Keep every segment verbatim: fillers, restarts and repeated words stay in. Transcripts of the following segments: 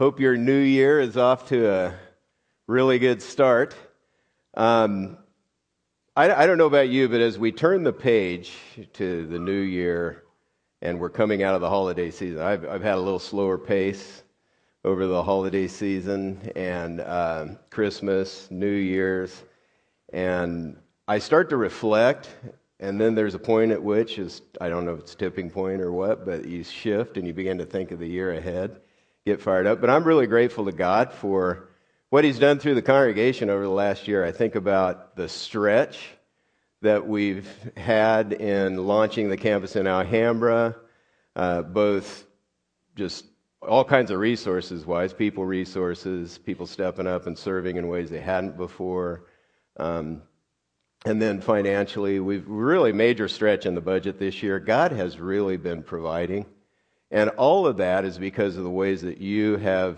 Hope your new year is off to a really good start. Um, I, I don't know about you, but as we turn the page to the new year and we're coming out of the holiday season, I've, I've had a little slower pace over the holiday season and um, Christmas, New Year's, and I start to reflect. And then there's a point at which is, I don't know if it's tipping point or what, but you shift and you begin to think of the year ahead, get fired up. But I'm really grateful to God for what he's done through the congregation over the last year. I think about the stretch that we've had in launching the campus in Alhambra, uh, both just all kinds of resources-wise, people resources, people stepping up and serving in ways they hadn't before. Um And then financially, we've really major stretch in the budget this year. God has really been providing. And all of that is because of the ways that you have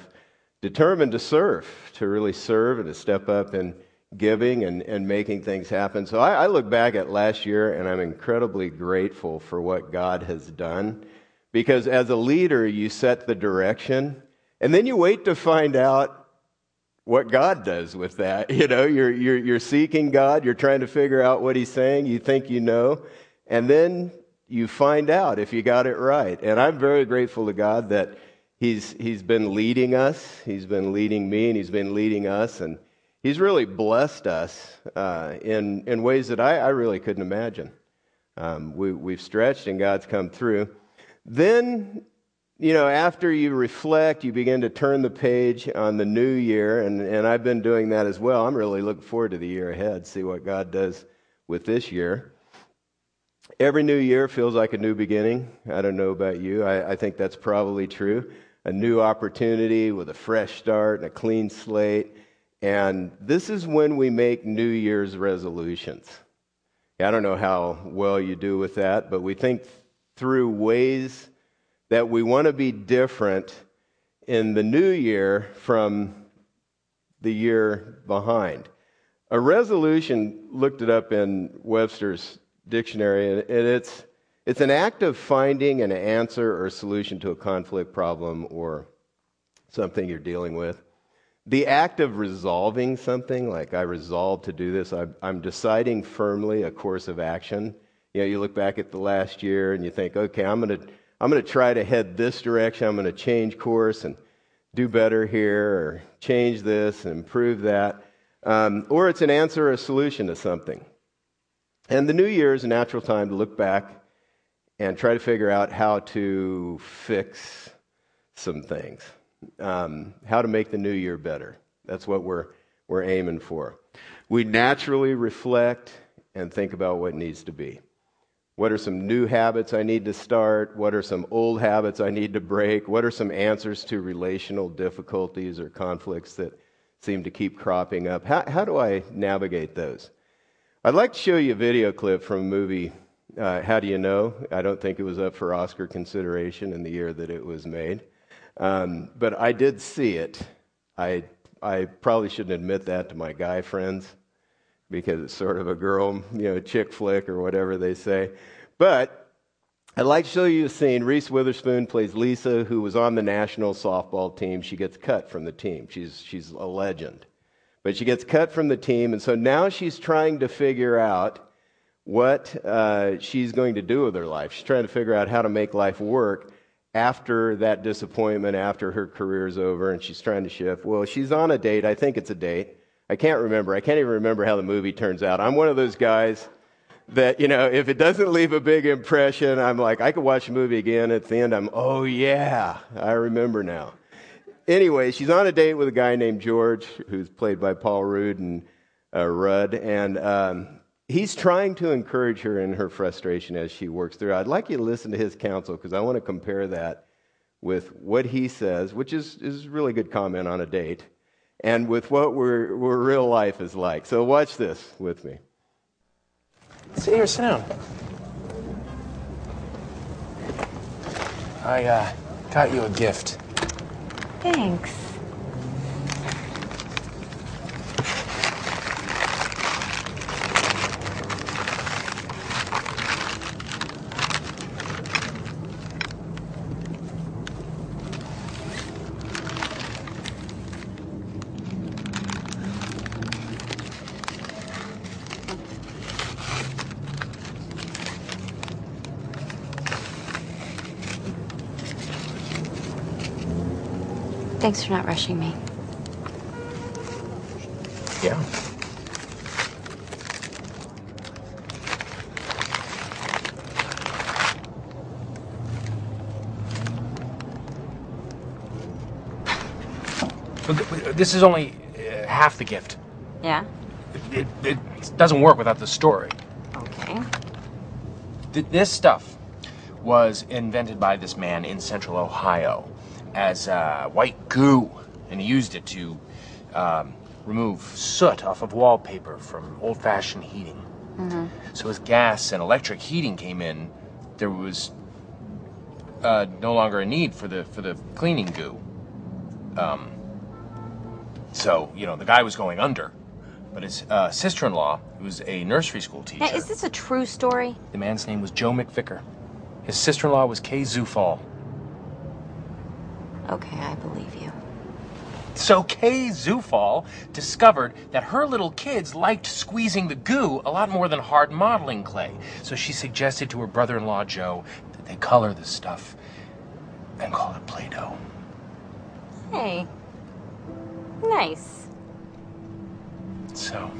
determined to serve, to really serve and to step up in giving and, and making things happen. So I, I look back at last year, and I'm incredibly grateful for what God has done. Because as a leader, you set the direction, and then you wait to find out what God does with that. You know, you're, you're, you're seeking God, you're trying to figure out what he's saying, you think you know, and then you find out if you got it right. And I'm very grateful to God that he's, he's been leading us, he's been leading me, and he's been leading us, and he's really blessed us uh, in, in ways that I, I really couldn't imagine. Um, we, we've stretched, and God's come through. Then, you know, after you reflect, you begin to turn the page on the new year, and, and I've been doing that as well. I'm really looking forward to the year ahead, see what God does with this year. Every new year feels like a new beginning. I don't know about you. I, I think that's probably true. A new opportunity with a fresh start and a clean slate. And this is when we make New Year's resolutions. I don't know how well you do with that, but we think through ways that we want to be different in the new year from the year behind. A resolution, looked it up in Webster's dictionary, and it's it's an act of finding an answer or solution to a conflict, problem, or something you're dealing with. The act of resolving something, like I resolved to do this, I, I'm deciding firmly a course of action. You know, you look back at the last year and you think, okay, I'm going to I'm going to try to head this direction. I'm going to change course and do better here, or change this and improve that. Um, or it's an answer or a solution to something. And the new year is a natural time to look back and try to figure out how to fix some things, um, how to make the new year better. That's what we're we're aiming for. We naturally reflect and think about what needs to be. What are some new habits I need to start? What are some old habits I need to break? What are some answers to relational difficulties or conflicts that seem to keep cropping up? How, how do I navigate those? I'd like to show you a video clip from a movie, uh, How Do You Know? I don't think it was up for Oscar consideration in the year that it was made. Um, but I did see it. I, I probably shouldn't admit that to my guy friends, because it's sort of a girl, you know, chick flick or whatever they say. But I'd like to show you a scene. Reese Witherspoon plays Lisa, who was on the national softball team. She gets cut from the team. She's she's a legend. But she gets cut from the team, and so now she's trying to figure out what uh, she's going to do with her life. She's trying to figure out how to make life work after that disappointment, after her career's over, and she's trying to shift. Well, she's on a date. I think it's a date. I can't remember. I can't even remember how the movie turns out. I'm one of those guys that, you know, if it doesn't leave a big impression, I'm like, I could watch the movie again. At the end, I'm, oh, yeah, I remember now. Anyway, she's on a date with a guy named George, who's played by Paul Rudd, and, uh, Rudd, and um, he's trying to encourage her in her frustration as she works through. I'd like you to listen to his counsel, because I want to compare that with what he says, which is, is really good comment on a date, and with what we're, we're real life is like. So watch this with me. Sit here, sit down. I uh, got you a gift. Thanks. Thanks for not rushing me. Yeah. This is only uh, half the gift. Yeah? It, it, it doesn't work without the story. Okay. Th this stuff was invented by this man in central Ohio as uh, white goo, and he used it to um, remove soot off of wallpaper from old-fashioned heating. Mm-hmm. So as gas and electric heating came in, there was uh, no longer a need for the for the cleaning goo. Um, so you know the guy was going under, but his uh, sister-in-law, who was a nursery school teacher. Now, is this a true story? The man's name was Joe McVicker. His sister-in-law was Kay Zufall. Okay, I believe you. So Kay Zufall discovered that her little kids liked squeezing the goo a lot more than hard modeling clay. So she suggested to her brother-in-law, Joe, that they color this stuff and call it Play-Doh. Hey. Nice. So,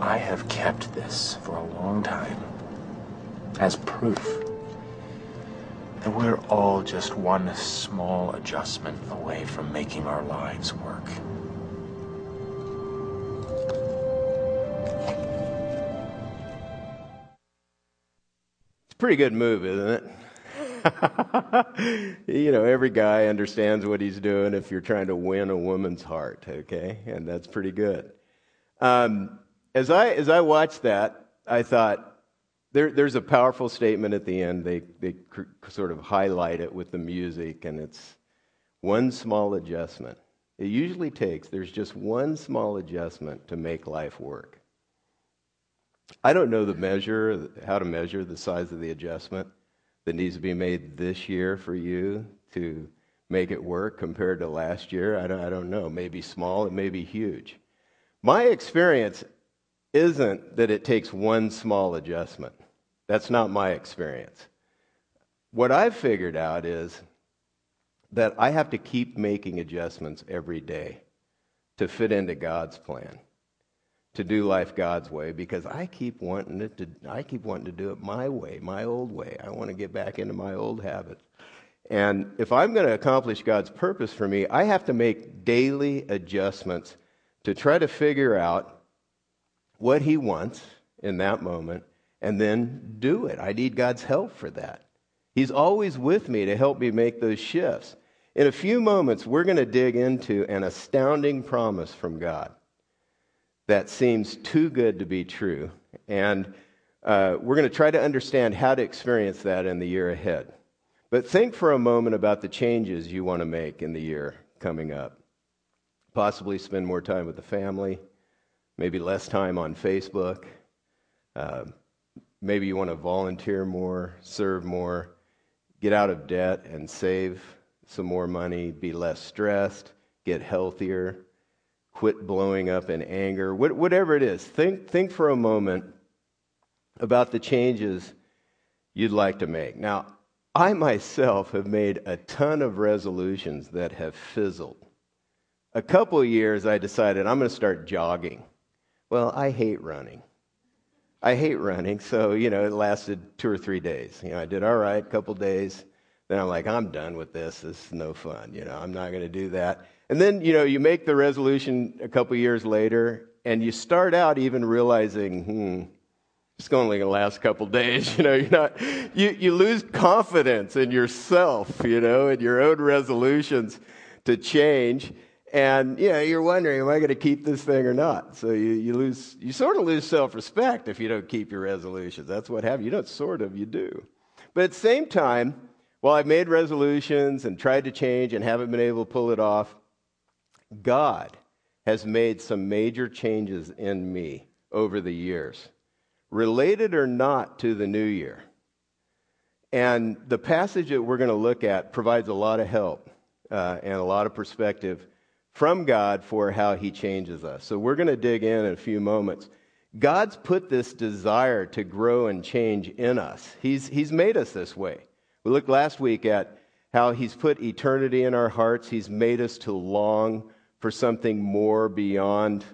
I have kept this for a long time as proof that we're all just one small adjustment away from making our lives work. It's a pretty good move, isn't it? You know, every guy understands what he's doing if you're trying to win a woman's heart, okay? And that's pretty good. Um, as I as I watched that, I thought there there's a powerful statement at the end. They they sort of highlight it with the music, and it's one small adjustment. It usually takes there's just one small adjustment to make life work. I don't know the measure, how to measure the size of the adjustment that needs to be made this year for you to make it work compared to last year. I don't, I don't know. Maybe small, it may be huge. My experience isn't that it takes one small adjustment. That's not my experience. What I've figured out is that I have to keep making adjustments every day to fit into God's plan, to do life God's way, because I keep wanting it to, I keep wanting to do it my way, my old way. I want to get back into my old habits. And if I'm going to accomplish God's purpose for me, I have to make daily adjustments to try to figure out what He wants in that moment and then do it. I need God's help for that. He's always with me to help me make those shifts. In a few moments, we're going to dig into an astounding promise from God that seems too good to be true. And uh, we're going to try to understand how to experience that in the year ahead. But think for a moment about the changes you want to make in the year coming up. Possibly spend more time with the family, maybe less time on Facebook. Uh, maybe you want to volunteer more, serve more, get out of debt and save some more money, be less stressed, get healthier. Quit blowing up in anger, whatever it is. Think, think for a moment about the changes you'd like to make. Now, I myself have made a ton of resolutions that have fizzled. A couple of years, I decided I'm going to start jogging. Well, I hate running. I hate running, so, you know, it lasted two or three days. You know, I did all right, a couple days. Then I'm like, I'm done with this. This is no fun. You know, I'm not going to do that. And then, you know, you make the resolution a couple years later, and you start out even realizing, hmm, it's only going to last a couple days. You know, you're not, you, you lose confidence in yourself, you know, in your own resolutions to change. And, you know, you're wondering, am I going to keep this thing or not? So you, you lose, you sort of lose self-respect if you don't keep your resolutions. That's what happens. You don't sort of, you do. But at the same time, while I've made resolutions and tried to change and haven't been able to pull it off, God has made some major changes in me over the years, related or not to the new year. And the passage that we're going to look at provides a lot of help uh, and a lot of perspective from God for how He changes us. So we're going to dig in in a few moments. God's put this desire to grow and change in us. He's, he's made us this way. We looked last week at how he's put eternity in our hearts. He's made us to long for something more beyond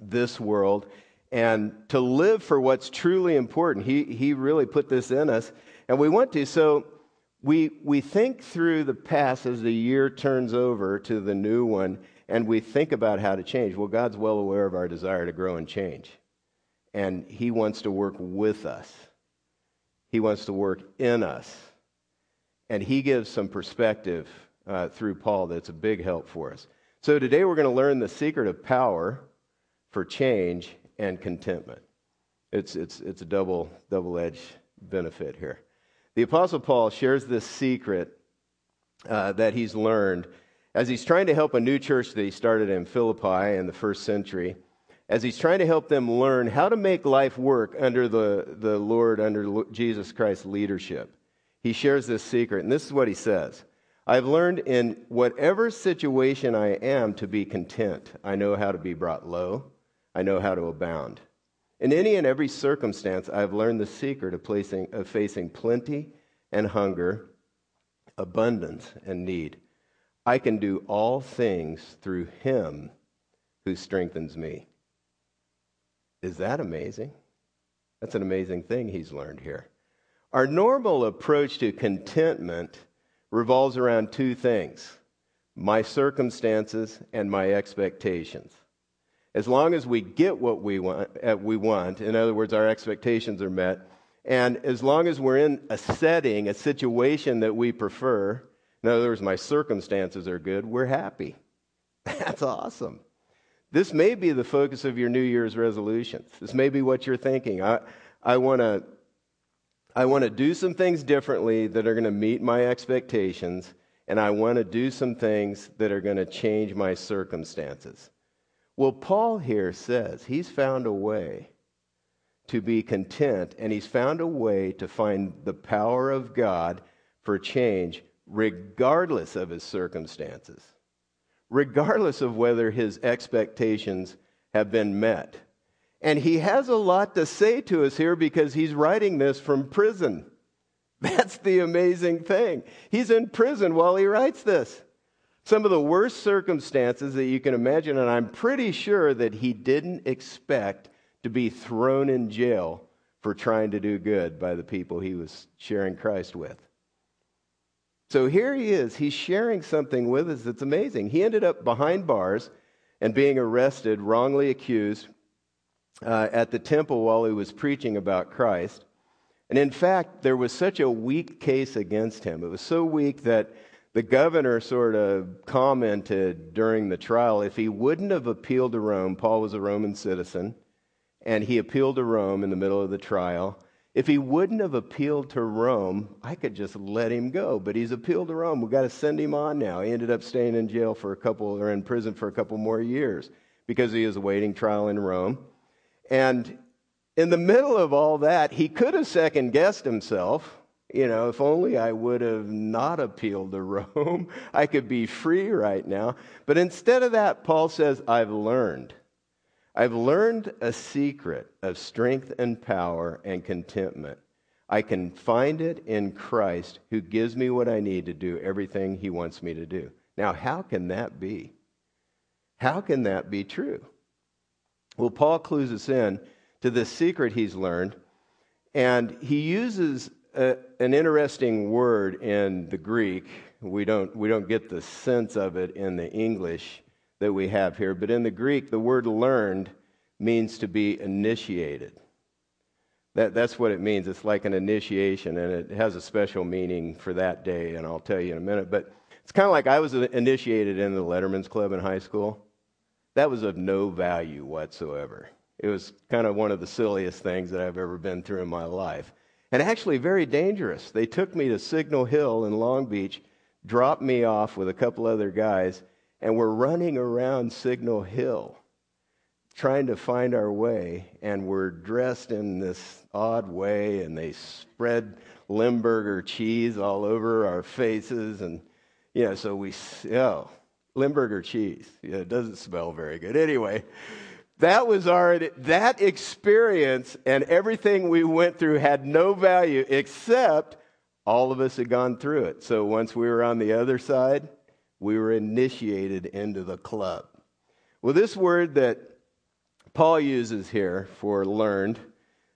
this world and to live for what's truly important. He he really put this in us, and we want to. So we we think through the past as the year turns over to the new one, and we think about how to change. Well, God's well aware of our desire to grow and change, and he wants to work with us. He wants to work in us. And he gives some perspective uh, through Paul that's a big help for us. So today we're going to learn the secret of power for change and contentment. It's it's it's a double, double-edged benefit here. The Apostle Paul shares this secret uh, that he's learned as he's trying to help a new church that he started in Philippi in the first century. As he's trying to help them learn how to make life work under the, the Lord, under Jesus Christ's leadership, he shares this secret, and this is what he says. I've learned in whatever situation I am to be content. I know how to be brought low. I know how to abound. In any and every circumstance, I've learned the secret of, placing, of facing plenty and hunger, abundance and need. I can do all things through him who strengthens me. Is that amazing? That's an amazing thing he's learned here. Our normal approach to contentment revolves around two things: my circumstances and my expectations. As long as we get what we want, we want, in other words, our expectations are met, and as long as we're in a setting, a situation that we prefer, in other words, my circumstances are good, we're happy. That's awesome. This may be the focus of your New Year's resolutions. This may be what you're thinking. I, I want to I want to do some things differently that are going to meet my expectations, and I want to do some things that are going to change my circumstances. Well, Paul here says he's found a way to be content, and he's found a way to find the power of God for change regardless of his circumstances, regardless of whether his expectations have been met. And he has a lot to say to us here because he's writing this from prison. That's the amazing thing. He's in prison while he writes this. Some of the worst circumstances that you can imagine, and I'm pretty sure that he didn't expect to be thrown in jail for trying to do good by the people he was sharing Christ with. So here he is. He's sharing something with us that's amazing. He ended up behind bars and being arrested, wrongly accused, uh, at the temple while he was preaching about Christ. And in fact, there was such a weak case against him. It was so weak that the governor sort of commented during the trial, if he wouldn't have appealed to Rome, Paul was a Roman citizen, and he appealed to Rome in the middle of the trial. If he wouldn't have appealed to Rome, I could just let him go. But he's appealed to Rome. We've got to send him on now. He ended up staying in jail for a couple, or in prison for a couple more years because he was awaiting trial in Rome. And in the middle of all that, he could have second-guessed himself. You know, if only I would have not appealed to Rome, I could be free right now. But instead of that, Paul says, I've learned. I've learned a secret of strength and power and contentment. I can find it in Christ who gives me what I need to do everything he wants me to do. Now, how can that be? How can that be true? Well, Paul clues us in to the secret he's learned, and he uses a, an interesting word in the Greek. We don't, we don't get the sense of it in the English that we have here, but in the Greek, the word learned means to be initiated. That, that's what it means. It's like an initiation, and it has a special meaning for that day, and I'll tell you in a minute. But it's kind of like I was initiated in the Letterman's Club in high school. That was of no value whatsoever. It was kind of one of the silliest things that I've ever been through in my life, and actually very dangerous. They took me to Signal Hill in Long Beach, dropped me off with a couple other guys, and we're running around Signal Hill trying to find our way, and we're dressed in this odd way, and they spread Limburger cheese all over our faces, and, you know, so we, oh, Limburger cheese. Yeah, it doesn't smell very good. Anyway, that was our, that experience, and everything we went through had no value except all of us had gone through it. So once we were on the other side, we were initiated into the club. Well, this word that Paul uses here for learned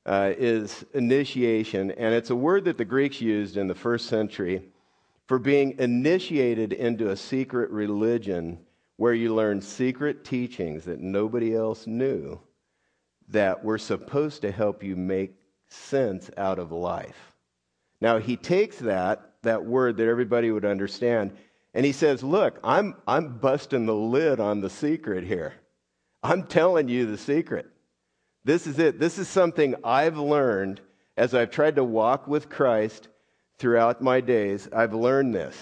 uh, is initiation, and it's a word that the Greeks used in the first century for being initiated into a secret religion where you learn secret teachings that nobody else knew that were supposed to help you make sense out of life. Now, he takes that, that word that everybody would understand, and he says, look, I'm I'm busting the lid on the secret here. I'm telling you the secret. This is it. This is something I've learned as I've tried to walk with Christ throughout my days. I've learned this.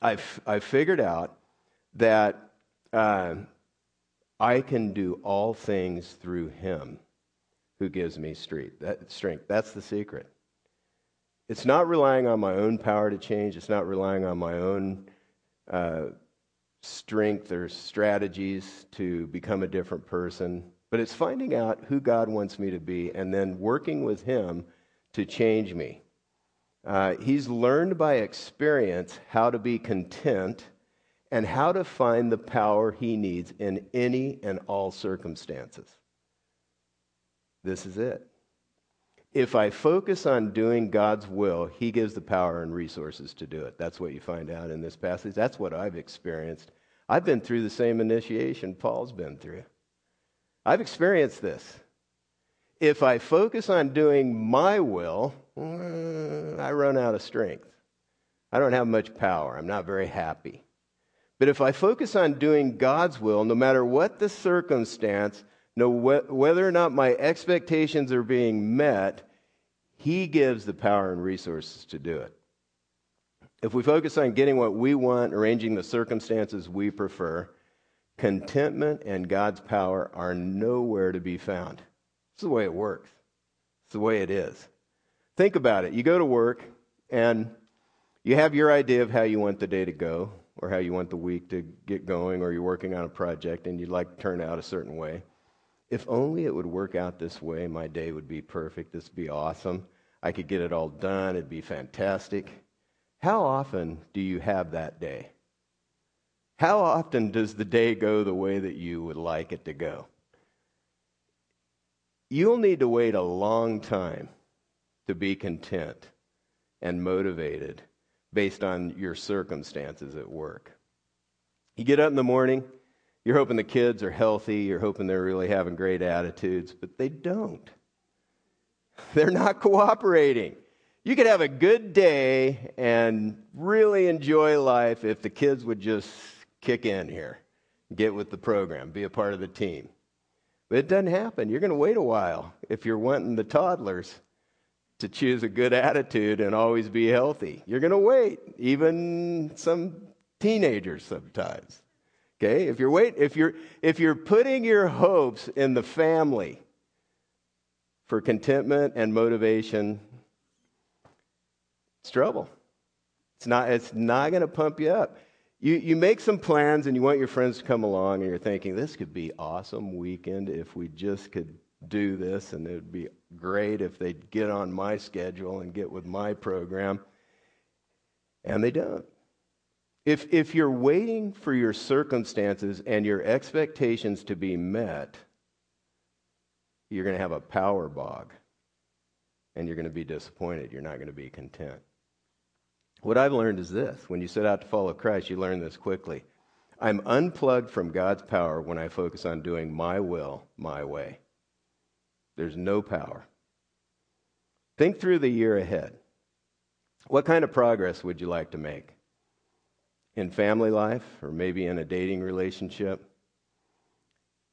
I've, I've figured out that uh, I can do all things through him who gives me strength. That, strength. That's the secret. It's not relying on my own power to change. It's not relying on my own uh, strength or strategies to become a different person. But it's finding out who God wants me to be and then working with him to change me. Uh, he's learned by experience how to be content and how to find the power he needs in any and all circumstances. This is it. If I focus on doing God's will, he gives the power and resources to do it. That's what you find out in this passage. That's what I've experienced. I've been through the same initiation Paul's been through. I've experienced this. If I focus on doing my will, I run out of strength. I don't have much power. I'm not very happy. But if I focus on doing God's will, no matter what the circumstance, no whether or not my expectations are being met, he gives the power and resources to do it. If we focus on getting what we want, arranging the circumstances we prefer, contentment and God's power are nowhere to be found. It's the way it works. It's the way it is. Think about it. You go to work and you have your idea of how you want the day to go or how you want the week to get going, or you're working on a project and you'd like to turn out a certain way. If only it would work out this way, my day would be perfect. This would be awesome. I could get it all done. It'd be fantastic. How often do you have that day? How often does the day go the way that you would like it to go? You'll need to wait a long time to be content and motivated based on your circumstances at work. You get up in the morning. You're hoping the kids are healthy. You're hoping they're really having great attitudes, but they don't. They're not cooperating. You could have a good day and really enjoy life if the kids would just kick in here, get with the program, be a part of the team. But it doesn't happen. You're going to wait a while if you're wanting the toddlers to choose a good attitude and always be healthy. You're going to wait, even some teenagers sometimes. Okay, if you're wait, if you're if you're putting your hopes in the family for contentment and motivation, it's trouble. It's not it's not going to pump you up. You you make some plans and you want your friends to come along and you're thinking this could be awesome weekend if we just could do this, and it would be great if they'd get on my schedule and get with my program, and they don't. If if you're waiting for your circumstances and your expectations to be met, you're going to have a power bog, and you're going to be disappointed. You're not going to be content. What I've learned is this. When you set out to follow Christ, you learn this quickly. I'm unplugged from God's power when I focus on doing my will my way. There's no power. Think through the year ahead. What kind of progress would you like to make? In family life, or maybe in a dating relationship,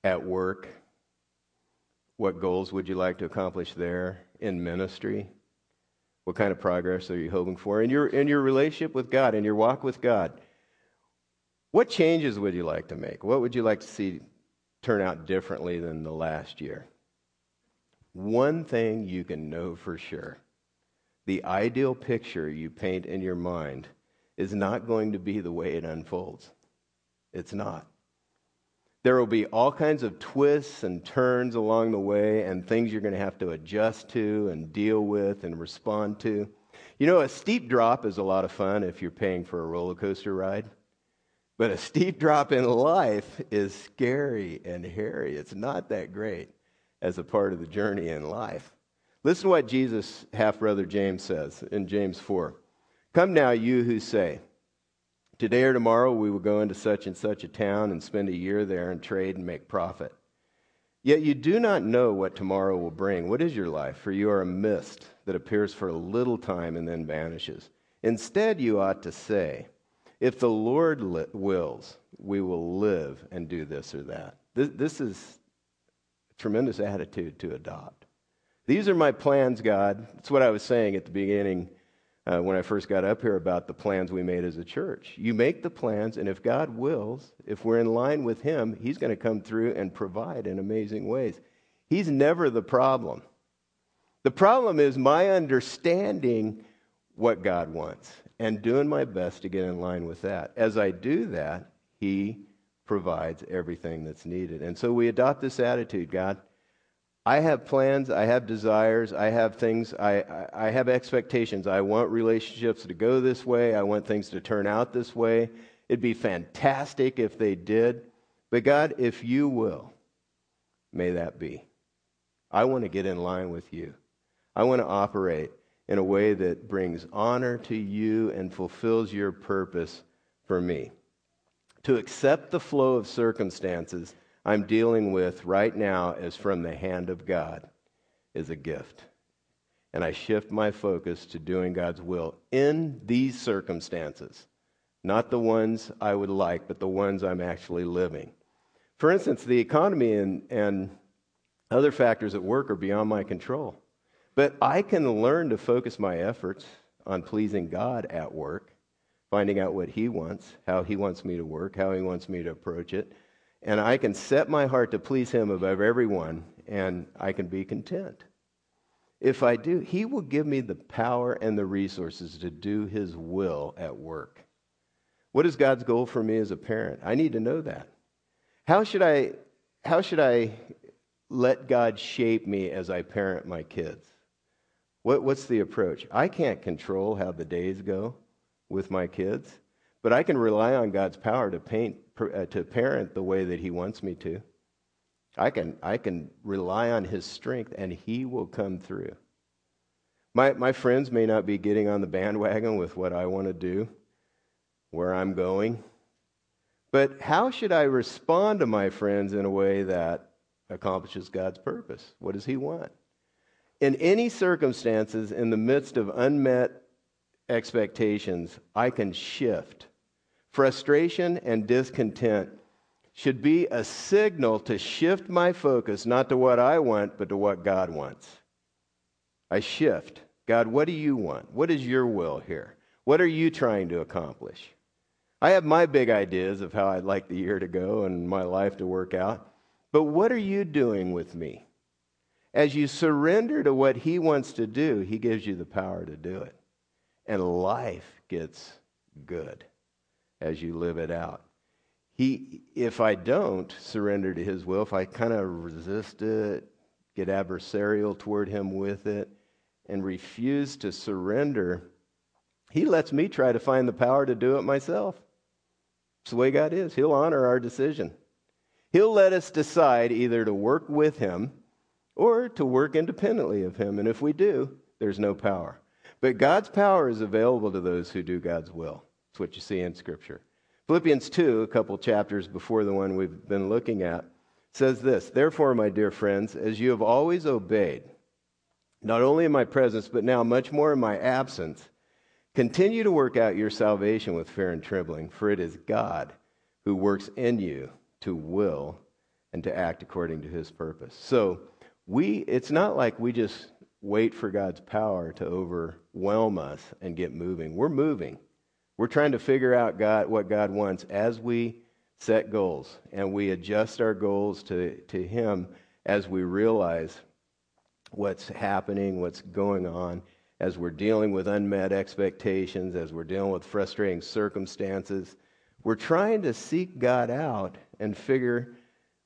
at work, what goals would you like to accomplish there? In ministry, what kind of progress are you hoping for? In your in your relationship with God, in your walk with God, what changes would you like to make? What would you like to see turn out differently than the last year? One thing you can know for sure, the ideal picture you paint in your mind is not going to be the way it unfolds. It's not. There will be all kinds of twists and turns along the way and things you're going to have to adjust to and deal with and respond to. You know, a steep drop is a lot of fun if you're paying for a roller coaster ride. But a steep drop in life is scary and hairy. It's not that great as a part of the journey in life. Listen to what Jesus' half-brother James says in James four. Come now, you who say, today or tomorrow we will go into such and such a town and spend a year there and trade and make profit. Yet you do not know what tomorrow will bring. What is your life? For you are a mist that appears for a little time and then vanishes. Instead, you ought to say, if the Lord li- wills, we will live and do this or that. This, this is a tremendous attitude to adopt. These are my plans, God. That's what I was saying at the beginning uh, when I first got up here about the plans we made as a church. You make the plans, and if God wills, if we're in line with Him, He's going to come through and provide in amazing ways. He's never the problem. The problem is my understanding what God wants and doing my best to get in line with that. As I do that, He provides everything that's needed. And so we adopt this attitude, God, I have plans, I have desires, I have things, I, I, I have expectations. I want relationships to go this way. I want things to turn out this way. It'd be fantastic if they did. But God, if you will, may that be. I want to get in line with you. I want to operate in a way that brings honor to you and fulfills your purpose for me. To accept the flow of circumstances I'm dealing with right now as from the hand of God is a gift. And I shift my focus to doing God's will in these circumstances, not the ones I would like, but the ones I'm actually living. For instance, the economy and, and other factors at work are beyond my control. But I can learn to focus my efforts on pleasing God at work, finding out what He wants, how He wants me to work, how He wants me to approach it. And I can set my heart to please Him above everyone, and I can be content. If I do, He will give me the power and the resources to do His will at work. What is God's goal for me as a parent? I need to know that. How should I, how should I let God shape me as I parent my kids? What, what's the approach? I can't control how the days go with my kids, but I can rely on God's power to paint, uh, to parent the way that He wants me to. I can I can rely on His strength, and He will come through. My my friends may not be getting on the bandwagon with what I want to do, where I'm going, but how should I respond to my friends in a way that accomplishes God's purpose? What does He want? In any circumstances, in the midst of unmet expectations, I can shift. Frustration and discontent should be a signal to shift my focus, not to what I want, but to what God wants. I shift. God, what do you want? What is your will here? What are you trying to accomplish? I have my big ideas of how I'd like the year to go and my life to work out, but what are you doing with me? As you surrender to what He wants to do, He gives you the power to do it. And life gets good as you live it out. He, if I don't surrender to His will, if I kind of resist it, get adversarial toward Him with it, and refuse to surrender, He lets me try to find the power to do it myself. It's the way God is. He'll honor our decision. He'll let us decide either to work with Him or to work independently of Him. And if we do, there's no power. But God's power is available to those who do God's will. It's what you see in Scripture. Philippians two, a couple chapters before the one we've been looking at, says this, therefore, my dear friends, as you have always obeyed, not only in my presence, but now much more in my absence, continue to work out your salvation with fear and trembling, for it is God who works in you to will and to act according to His purpose. So, We, it's not like we just wait for God's power to overwhelm us and get moving. We're moving. We're trying to figure out God, what God wants as we set goals, and we adjust our goals to, to Him as we realize what's happening, what's going on, as we're dealing with unmet expectations, as we're dealing with frustrating circumstances. We're trying to seek God out and figure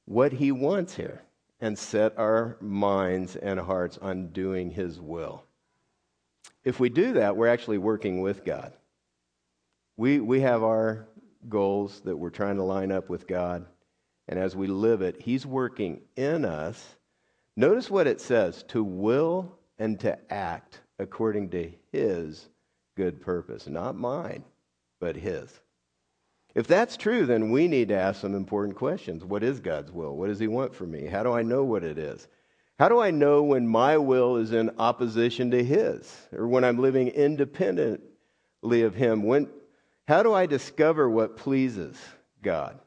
what He wants here, and set our minds and hearts on doing His will. If we do that, we're actually working with God. We we have our goals that we're trying to line up with God, and as we live it, He's working in us. Notice what it says, to will and to act according to His good purpose. Not mine, but His. If that's true, then we need to ask some important questions. What is God's will? What does He want for me? How do I know what it is? How do I know when my will is in opposition to His, or when I'm living independently of Him? When, how do I discover what pleases God?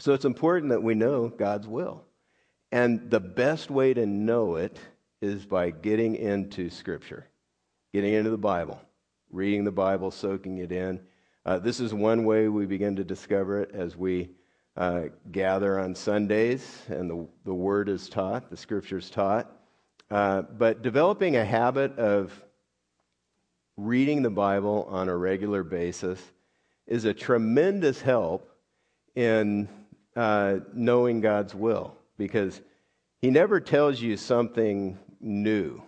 So it's important that we know God's will. And the best way to know it is by getting into Scripture, getting into the Bible, reading the Bible, soaking it in. Uh, this is one way we begin to discover it as we Uh, gather on Sundays, and the, the Word is taught, the Scripture's taught. Uh, but developing a habit of reading the Bible on a regular basis is a tremendous help in uh, knowing God's will, because He never tells you something new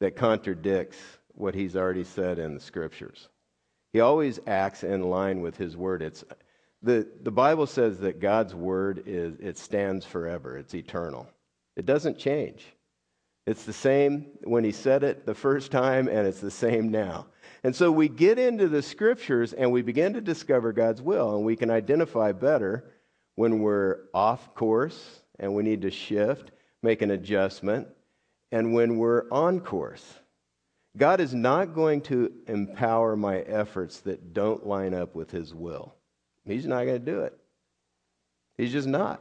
that contradicts what He's already said in the Scriptures. He always acts in line with His Word. It's The the Bible says that God's Word, is it stands forever. It's eternal. It doesn't change. It's the same when He said it the first time, and it's the same now. And so we get into the Scriptures, and we begin to discover God's will, and we can identify better when we're off course, and we need to shift, make an adjustment, and when we're on course. God is not going to empower my efforts that don't line up with His will. He's not going to do it. He's just not.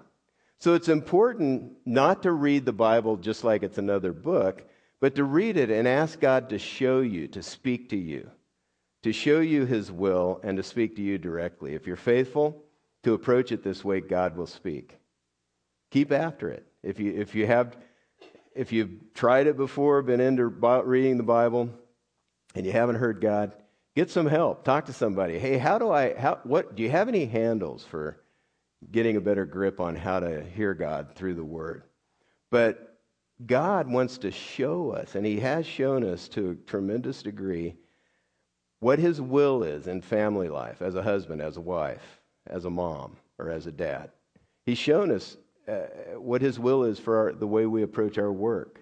So it's important not to read the Bible just like it's another book, but to read it and ask God to show you, to speak to you, to show you His will and to speak to you directly. If you're faithful to approach it this way, God will speak. Keep after it. If you if you have if you've tried it before, been into reading the Bible, and you haven't heard God, get some help. Talk to somebody. Hey, how do I, how, what, do you have any handles for getting a better grip on how to hear God through the Word? But God wants to show us, and He has shown us to a tremendous degree, what His will is in family life, as a husband, as a wife, as a mom, or as a dad. He's shown us uh, what His will is for our, the way we approach our work,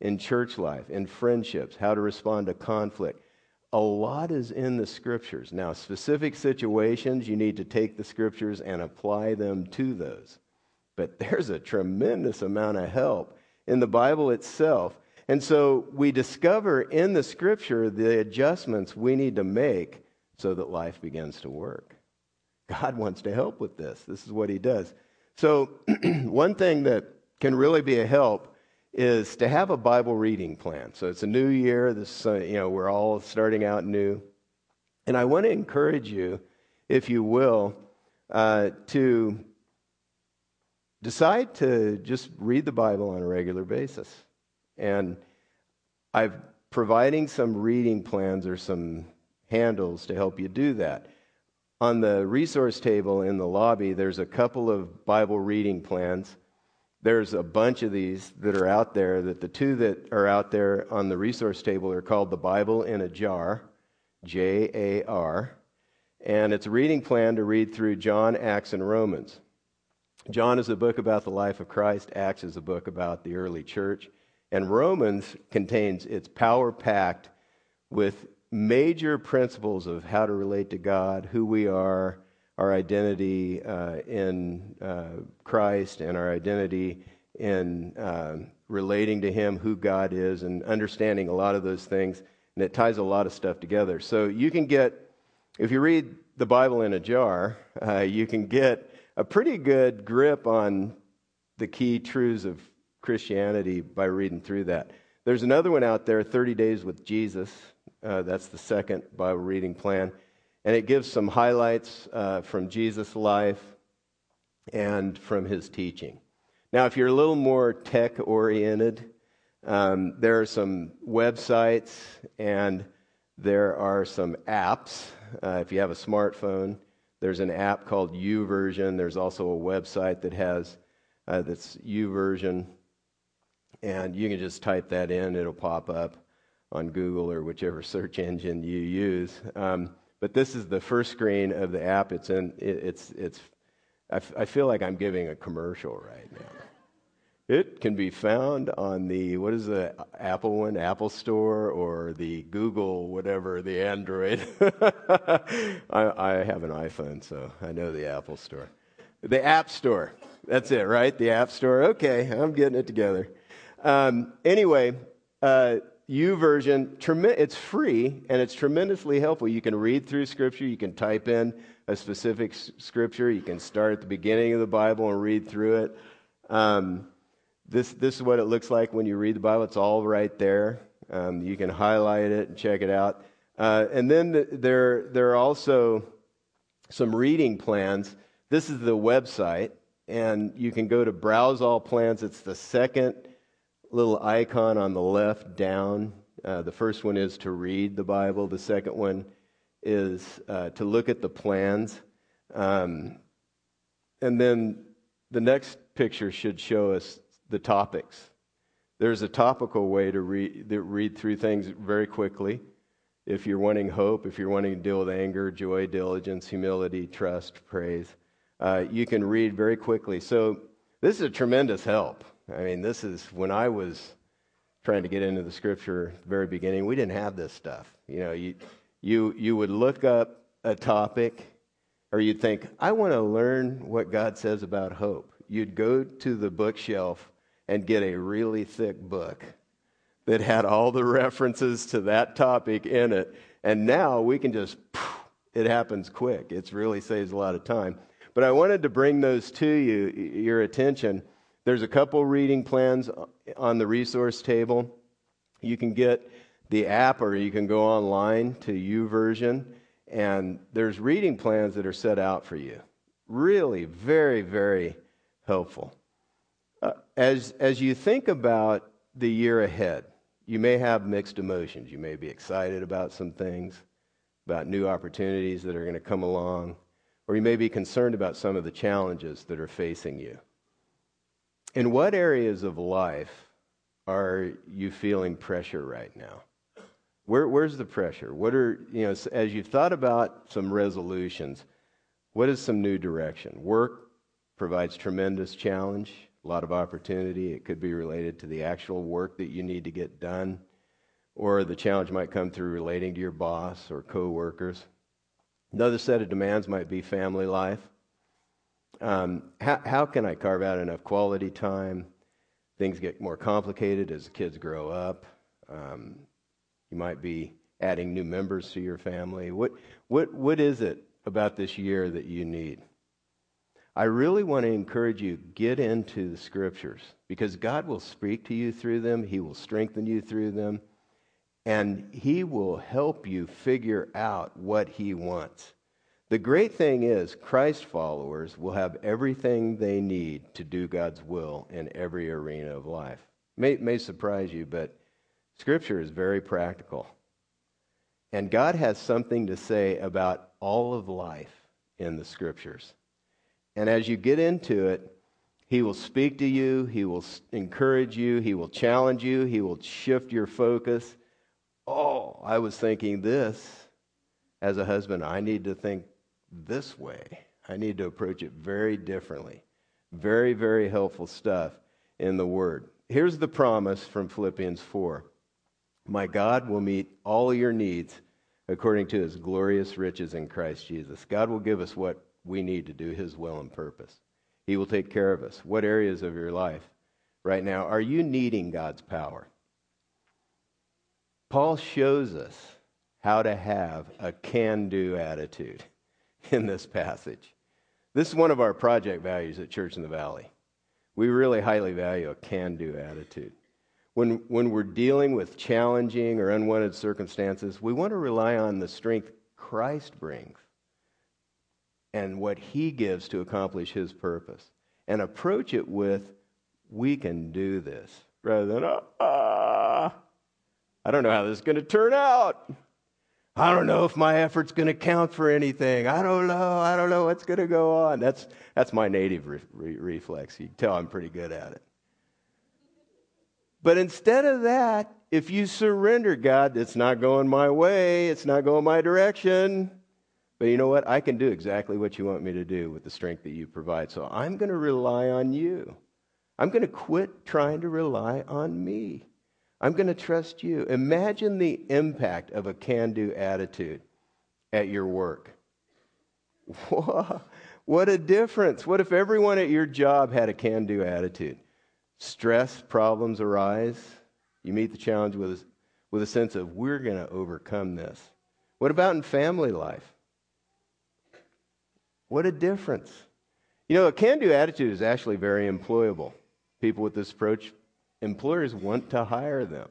in church life, in friendships, how to respond to conflict. A lot is in the Scriptures. Now, specific situations, you need to take the Scriptures and apply them to those. But there's a tremendous amount of help in the Bible itself. And so we discover in the Scripture the adjustments we need to make so that life begins to work. God wants to help with this. This is what He does. So one thing that can really be a help is to have a Bible reading plan. So it's a new year. This, uh, you know, we're all starting out new. And I want to encourage you, if you will, uh, to decide to just read the Bible on a regular basis. And I'm providing some reading plans or some handles to help you do that. On the resource table in the lobby, there's a couple of Bible reading plans. There's a bunch of these that are out there, that the two that are out there on the resource table are called The Bible in a Jar, J A R, and it's a reading plan to read through John, Acts, and Romans. John is a book about the life of Christ, Acts is a book about the early church, and Romans contains its power-packed with major principles of how to relate to God, who we are, our identity uh, in uh, Christ, and our identity in uh, relating to Him, who God is, and understanding a lot of those things. And it ties a lot of stuff together. So you can get, if you read the Bible in a jar, uh, you can get a pretty good grip on the key truths of Christianity by reading through that. There's another one out there, thirty days with Jesus. Uh, that's the second Bible reading plan. And it gives some highlights uh, from Jesus' life and from His teaching. Now, if you're a little more tech-oriented, um, there are some websites and there are some apps. Uh, if you have a smartphone, there's an app called YouVersion. There's also a website that has uh, that's YouVersion, and you can just type that in; it'll pop up. on Google or whichever search engine you use. Um, but this is the first screen of the app. It's in. It, it's it's. I, f- I feel like I'm giving a commercial right now. It can be found on the, what is the Apple one, Apple Store, or the Google, whatever, the Android. I, I have an iPhone, so I know the Apple Store. The App Store. That's it, right? The App Store. Okay, I'm getting it together. Um, anyway, uh, YouVersion, trem- it's free, and it's tremendously helpful. You can read through Scripture. You can type in a specific s- Scripture. You can start at the beginning of the Bible and read through it. Um, This this is what it looks like when you read the Bible. It's all right there. Um, you can highlight it and check it out. Uh, and then the, there there are also some reading plans. This is the website, and you can go to Browse All Plans. It's the second little icon on the left down. Uh, the first one is to read the Bible. The second one is uh, to look at the plans. Um, and then the next picture should show us the topics. There's a topical way to read, to read through things very quickly. If you're wanting hope, if you're wanting to deal with anger, joy, diligence, humility, trust, praise, uh, you can read very quickly. So this is a tremendous help. I mean, this is, when I was trying to get into the Scripture at the very beginning, we didn't have this stuff. You know, you you you would look up a topic, or you'd think, I want to learn what God says about hope. You'd go to the bookshelf and get a really thick book that had all the references to that topic in it. And now we can just, it happens quick. It really saves a lot of time. But I wanted to bring those to you, your attention. There's a couple reading plans on the resource table. You can get the app, or you can go online to YouVersion, and there's reading plans that are set out for you. Really, very, very helpful. Uh, as as you think about the year ahead, you may have mixed emotions. You may be excited about some things, about new opportunities that are going to come along, or you may be concerned about some of the challenges that are facing you. In what areas of life are you feeling pressure right now? Where where's the pressure? What are, you know, as you've thought about some resolutions, what is some new direction? Work provides tremendous challenge, a lot of opportunity. It could be related to the actual work that you need to get done, or the challenge might come through relating to your boss or coworkers. Another set of demands might be family life. Um, how, how can I carve out enough quality time? Things get more complicated as the kids grow up. Um, you might be adding new members to your family. What what what is it about this year that you need? I really want to encourage you, get into the Scriptures, because God will speak to you through them. He will strengthen you through them, and He will help you figure out what He wants. The great thing is, Christ followers will have everything they need to do God's will in every arena of life. May, may surprise you, but Scripture is very practical, and God has something to say about all of life in the Scriptures. And as you get into it, He will speak to you, He will encourage you, He will challenge you, He will shift your focus. Oh, I was thinking this. As a husband, I need to think this way. I need to approach it very differently. Very, very helpful stuff in the Word. Here's the promise from Philippians four. My God will meet all your needs according to His glorious riches in Christ Jesus. God will give us what we need to do His will and purpose. He will take care of us. What areas of your life right now are you needing God's power? Paul shows us how to have a can-do attitude in this passage. This is one of our project values at Church in the Valley. We really highly value a can-do attitude. When, when we're dealing with challenging or unwanted circumstances, we want to rely on the strength Christ brings and what He gives to accomplish His purpose, and approach it with, we can do this, rather than, ah, uh, uh, I don't know how this is going to turn out. I don't know if my effort's going to count for anything. I don't know. I don't know what's going to go on. That's that's my native re- re- reflex. You can tell I'm pretty good at it. But instead of that, if you surrender, God, it's not going my way, it's not going my direction, but you know what? I can do exactly what you want me to do with the strength that you provide. So I'm going to rely on you. I'm going to quit trying to rely on me. I'm going to trust you. Imagine the impact of a can-do attitude at your work. Whoa, what a difference. What if everyone at your job had a can-do attitude? Stress, problems arise. You meet the challenge with a, with a sense of, we're going to overcome this. What about in family life? What a difference. You know, a can-do attitude is actually very employable. People with this approach, employers want to hire them.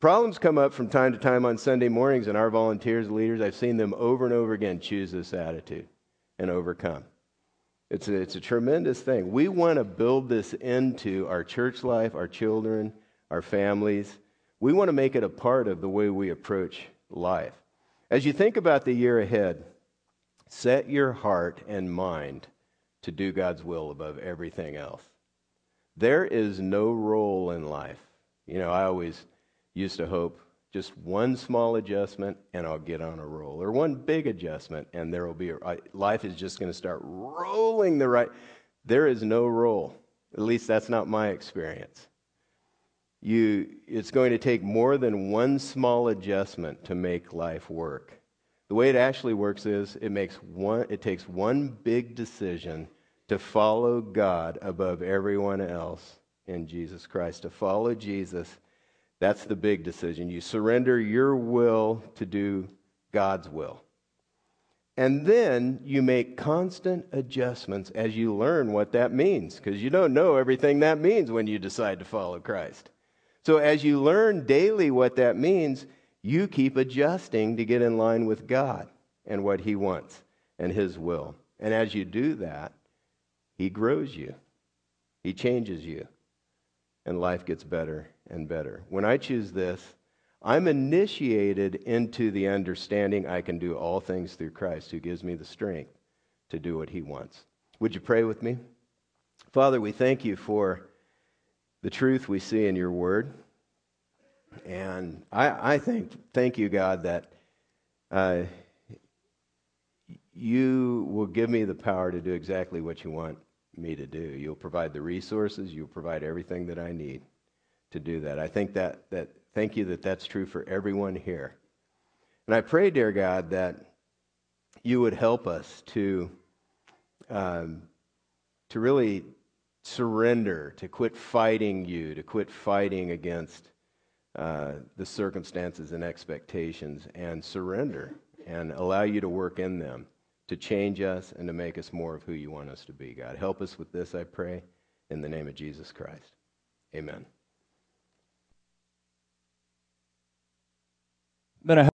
Problems come up from time to time on Sunday mornings, and our volunteers, leaders, I've seen them over and over again choose this attitude and overcome. It's a, it's a tremendous thing. We want to build this into our church life, our children, our families. We want to make it a part of the way we approach life. As you think about the year ahead, set your heart and mind to do God's will above everything else. There is no role in life. You know, I always used to hope just one small adjustment and I'll get on a roll, or one big adjustment and there will be a, life is just going to start rolling the right. There is no role. At least that's not my experience. You, it's going to take more than one small adjustment to make life work. The way it actually works is it makes one. It takes one big decision to follow God above everyone else in Jesus Christ. To follow Jesus, that's the big decision. You surrender your will to do God's will. And then you make constant adjustments as you learn what that means, because you don't know everything that means when you decide to follow Christ. So as you learn daily what that means, you keep adjusting to get in line with God and what He wants and His will. And as you do that, He grows you. He changes you. And life gets better and better. When I choose this, I'm initiated into the understanding I can do all things through Christ who gives me the strength to do what He wants. Would you pray with me? Father, we thank You for the truth we see in Your Word. And I, I thank, thank You, God, that uh, You will give me the power to do exactly what You want me to do. You'll provide the resources. You'll provide everything that I need to do that. I think that, that thank You that that's true for everyone here. And I pray, dear God, that You would help us to um, to really surrender, to quit fighting You, to quit fighting against uh, the circumstances and expectations, and surrender and allow You to work in them, to change us and to make us more of who You want us to be, God. Help us with this, I pray, in the name of Jesus Christ. Amen.